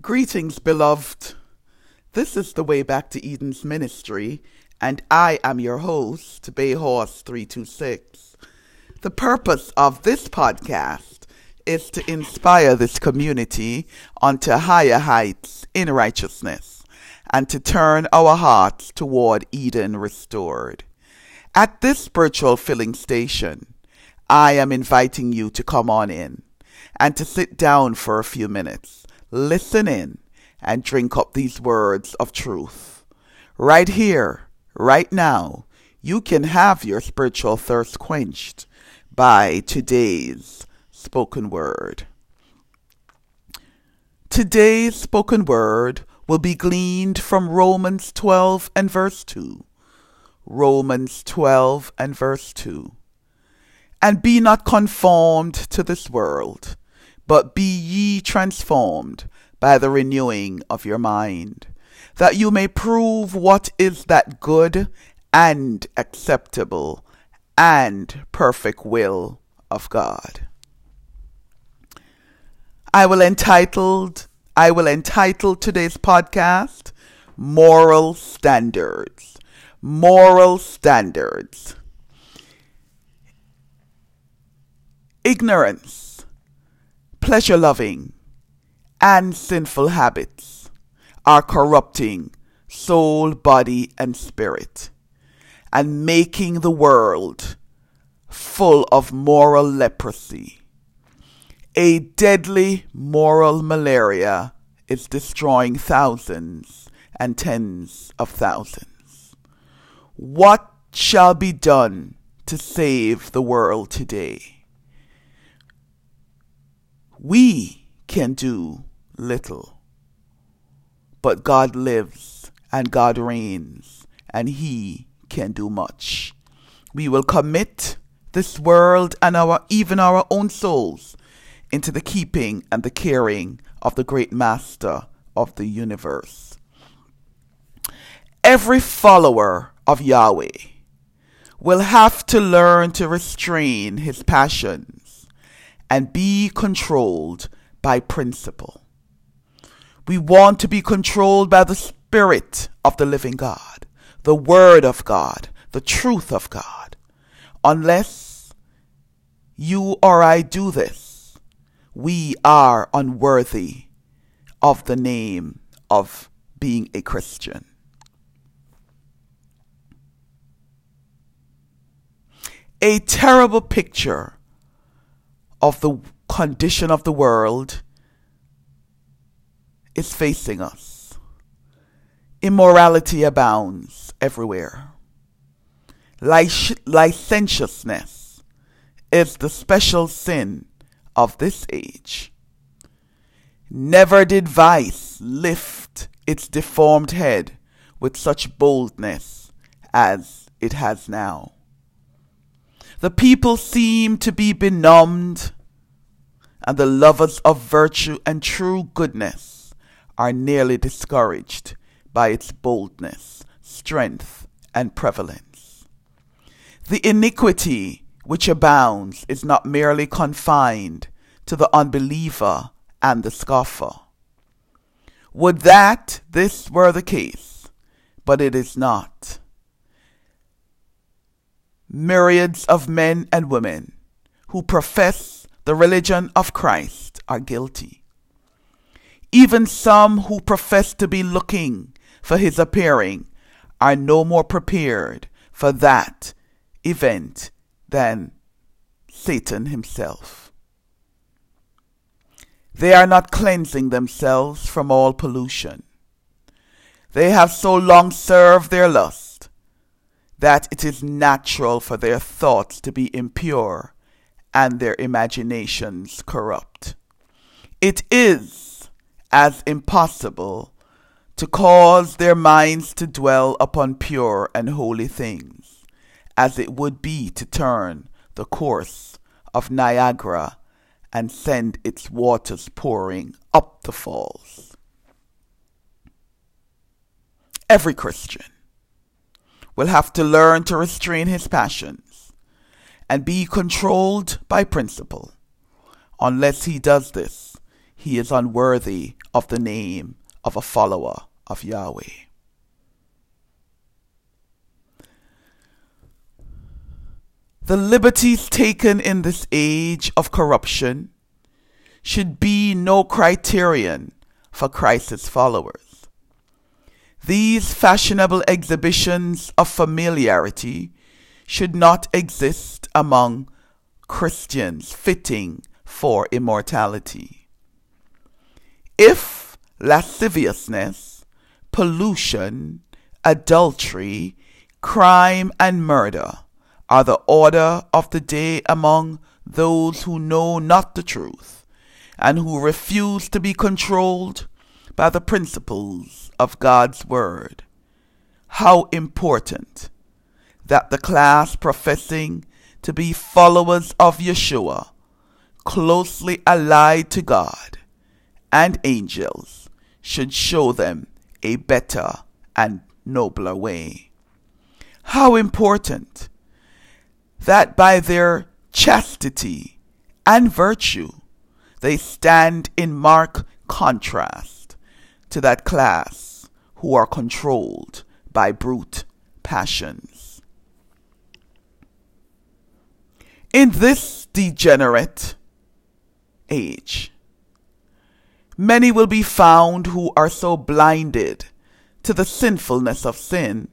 Greetings, beloved. This is the Way Back to Eden's Ministry, and I am your host, Bay Horse 326. The purpose of this podcast is to inspire this community onto higher heights in righteousness, and to turn our hearts toward Eden restored. At this spiritual filling station, I am inviting you to come on in, and to sit down for a few minutes. Listen in and drink up these words of truth. Right here, right now, you can have your spiritual thirst quenched by today's spoken word. Today's spoken word will be gleaned from Romans 12 and verse 2. Romans 12 and verse 2. And be not conformed to this world, but be ye transformed by the renewing of your mind, that you may prove what is that good and acceptable and perfect will of God. I will entitle today's podcast, Moral Standards. Moral Standards. Ignorance, pleasure-loving, and sinful habits are corrupting soul, body, and spirit, and making the world full of moral leprosy. A deadly moral malaria is destroying thousands and tens of thousands. What shall be done to save the world today? We can do little, but God lives and God reigns, and He can do much. We will commit this world and even our own souls into the keeping and the caring of the great Master of the universe. Every follower of Yahweh will have to learn to restrain his passions and be controlled by principle. We want to be controlled by the Spirit of the living God, the Word of God, the truth of God. Unless you or I do this, we are unworthy of the name of being a Christian. A terrible picture of the condition of the world is facing us. Immorality abounds everywhere. Licentiousness is the special sin of this age. Never did vice lift its deformed head with such boldness as it has now. The people seem to be benumbed, and the lovers of virtue and true goodness are nearly discouraged by its boldness, strength, and prevalence. The iniquity which abounds is not merely confined to the unbeliever and the scoffer. Would that this were the case, but it is not. Myriads of men and women who profess the religion of Christ are guilty. Even some who profess to be looking for His appearing are no more prepared for that event than Satan himself. They are not cleansing themselves from all pollution. They have so long served their lusts that it is natural for their thoughts to be impure and their imaginations corrupt. It is as impossible to cause their minds to dwell upon pure and holy things as it would be to turn the course of Niagara and send its waters pouring up the falls. Every Christian will have to learn to restrain his passions and be controlled by principle. Unless he does this, he is unworthy of the name of a follower of Yahweh. The liberties taken in this age of corruption should be no criterion for Christ's followers. These fashionable exhibitions of familiarity should not exist among Christians fitting for immortality. If lasciviousness, pollution, adultery, crime, and murder are the order of the day among those who know not the truth and who refuse to be controlled by the principles of God's word, how important that the class professing to be followers of Yeshua, closely allied to God and angels, should show them a better and nobler way. How important that by their chastity and virtue, they stand in marked contrast to that class who are controlled by brute passions. In this degenerate age, many will be found who are so blinded to the sinfulness of sin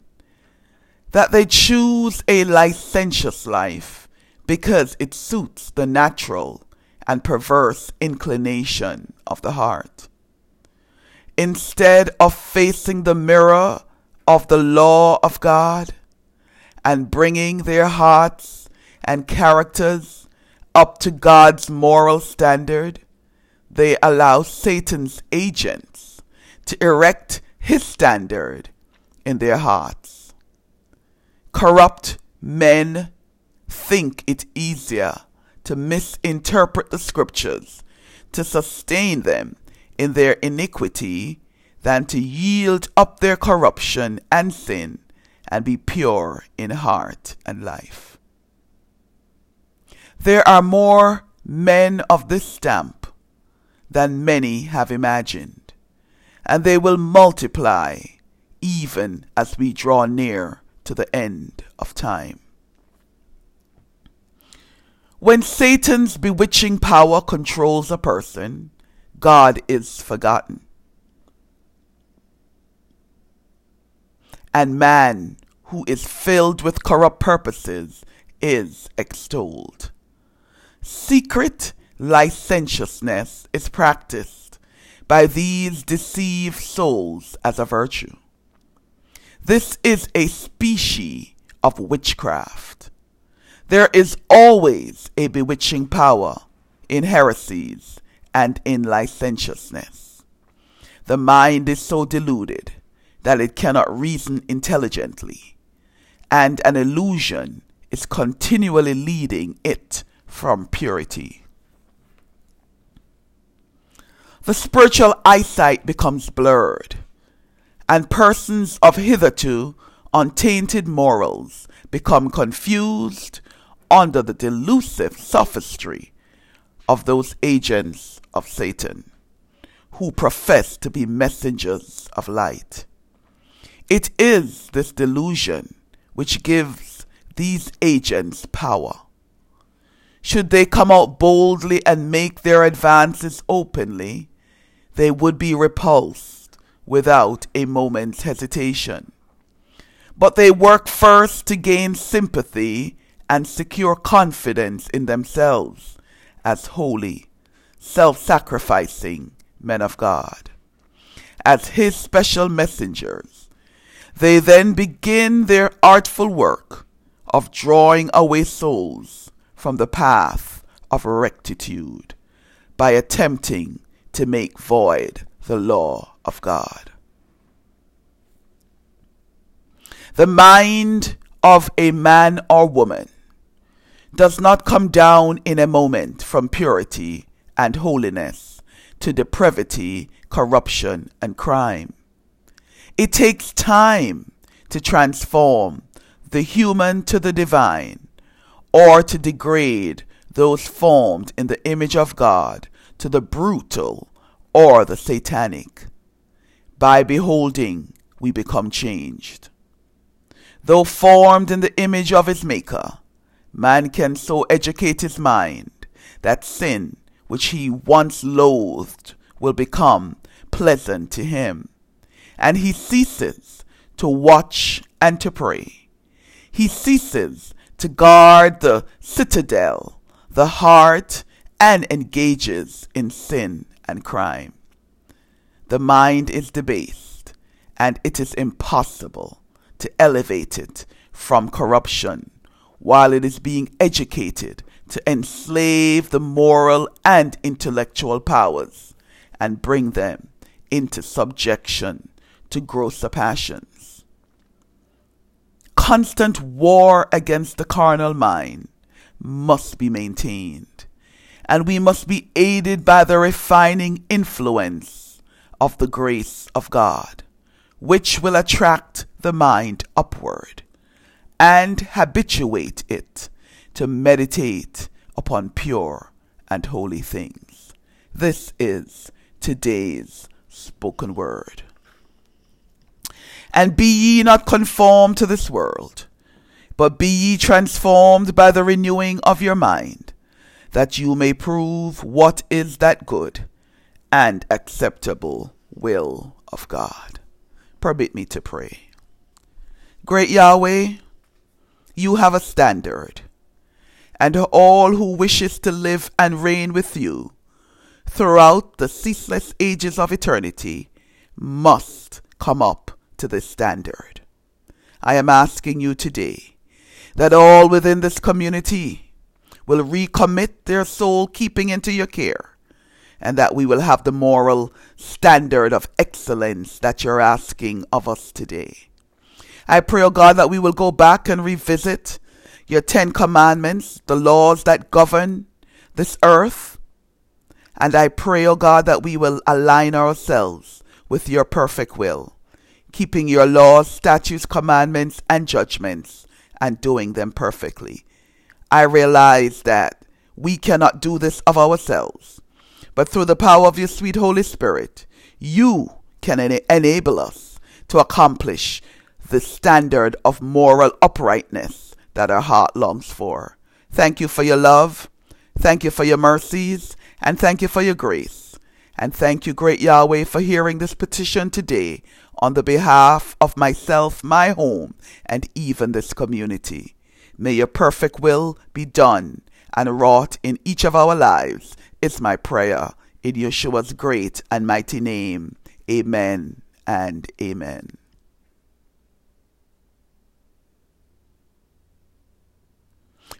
that they choose a licentious life because it suits the natural and perverse inclination of the heart. Instead of facing the mirror of the law of God and bringing their hearts and characters up to God's moral standard, they allow Satan's agents to erect his standard in their hearts. Corrupt men think it easier to misinterpret the scriptures to sustain them in their iniquity than to yield up their corruption and sin and be pure in heart and life. There are more men of this stamp than many have imagined, and they will multiply even as we draw near to the end of time. When Satan's bewitching power controls a person, God is forgotten, and man who is filled with corrupt purposes is extolled. Secret licentiousness is practiced by these deceived souls as a virtue. This is a species of witchcraft. There is always a bewitching power in heresies and in licentiousness. The mind is so deluded that it cannot reason intelligently, and an illusion is continually leading it from purity. The spiritual eyesight becomes blurred, and persons of hitherto untainted morals become confused under the delusive sophistry of those agents of Satan who profess to be messengers of light. It is this delusion which gives these agents power. Should they come out boldly and make their advances openly, they would be repulsed without a moment's hesitation. But they work first to gain sympathy and secure confidence in themselves as holy, self-sacrificing men of God, as His special messengers. They then begin their artful work of drawing away souls from the path of rectitude by attempting to make void the law of God. The mind of a man or woman does not come down in a moment from purity and holiness to depravity, corruption, and crime. It takes time to transform the human to the divine, or to degrade those formed in the image of God to the brutal or the satanic. By beholding, we become changed. Though formed in the image of his maker, man can so educate his mind that sin, which he once loathed, will become pleasant to him, and he ceases to watch and to pray. He ceases to guard the citadel, the heart, and engages in sin and crime. The mind is debased, and it is impossible to elevate it from corruption while it is being educated to enslave the moral and intellectual powers and bring them into subjection to grosser passions. Constant war against the carnal mind must be maintained, and we must be aided by the refining influence of the grace of God, which will attract the mind upward and habituate it to meditate upon pure and holy things. This is today's spoken word. And be ye not conformed to this world, but be ye transformed by the renewing of your mind, that you may prove what is that good and acceptable will of God. Permit me to pray. Great Yahweh, you have a standard, and all who wishes to live and reign with you throughout the ceaseless ages of eternity must come up to this standard. I am asking you today that all within this community will recommit their soul keeping into your care, and that we will have the moral standard of excellence that you're asking of us today. I pray, O God, that we will go back and revisit your 10 commandments, the laws that govern this earth. And I pray, O God, that we will align ourselves with your perfect will, keeping your laws, statutes, commandments, and judgments, and doing them perfectly. I realize that we cannot do this of ourselves, but through the power of your sweet Holy Spirit, you can enable us to accomplish the standard of moral uprightness that our heart longs for. Thank you for your love. Thank you for your mercies. And thank you for your grace. And thank you, great Yahweh, for hearing this petition today on the behalf of myself, my home, and even this community. May your perfect will be done and wrought in each of our lives, is my prayer, in Yeshua's great and mighty name. Amen and amen.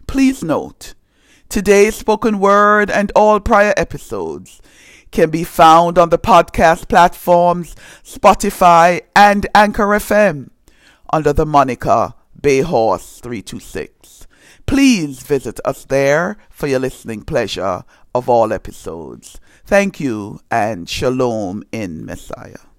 Please note, today's spoken word and all prior episodes can be found on the podcast platforms Spotify and Anchor FM under the moniker Bay Horse 326. Please visit us there for your listening pleasure of all episodes. Thank you, and shalom in Messiah.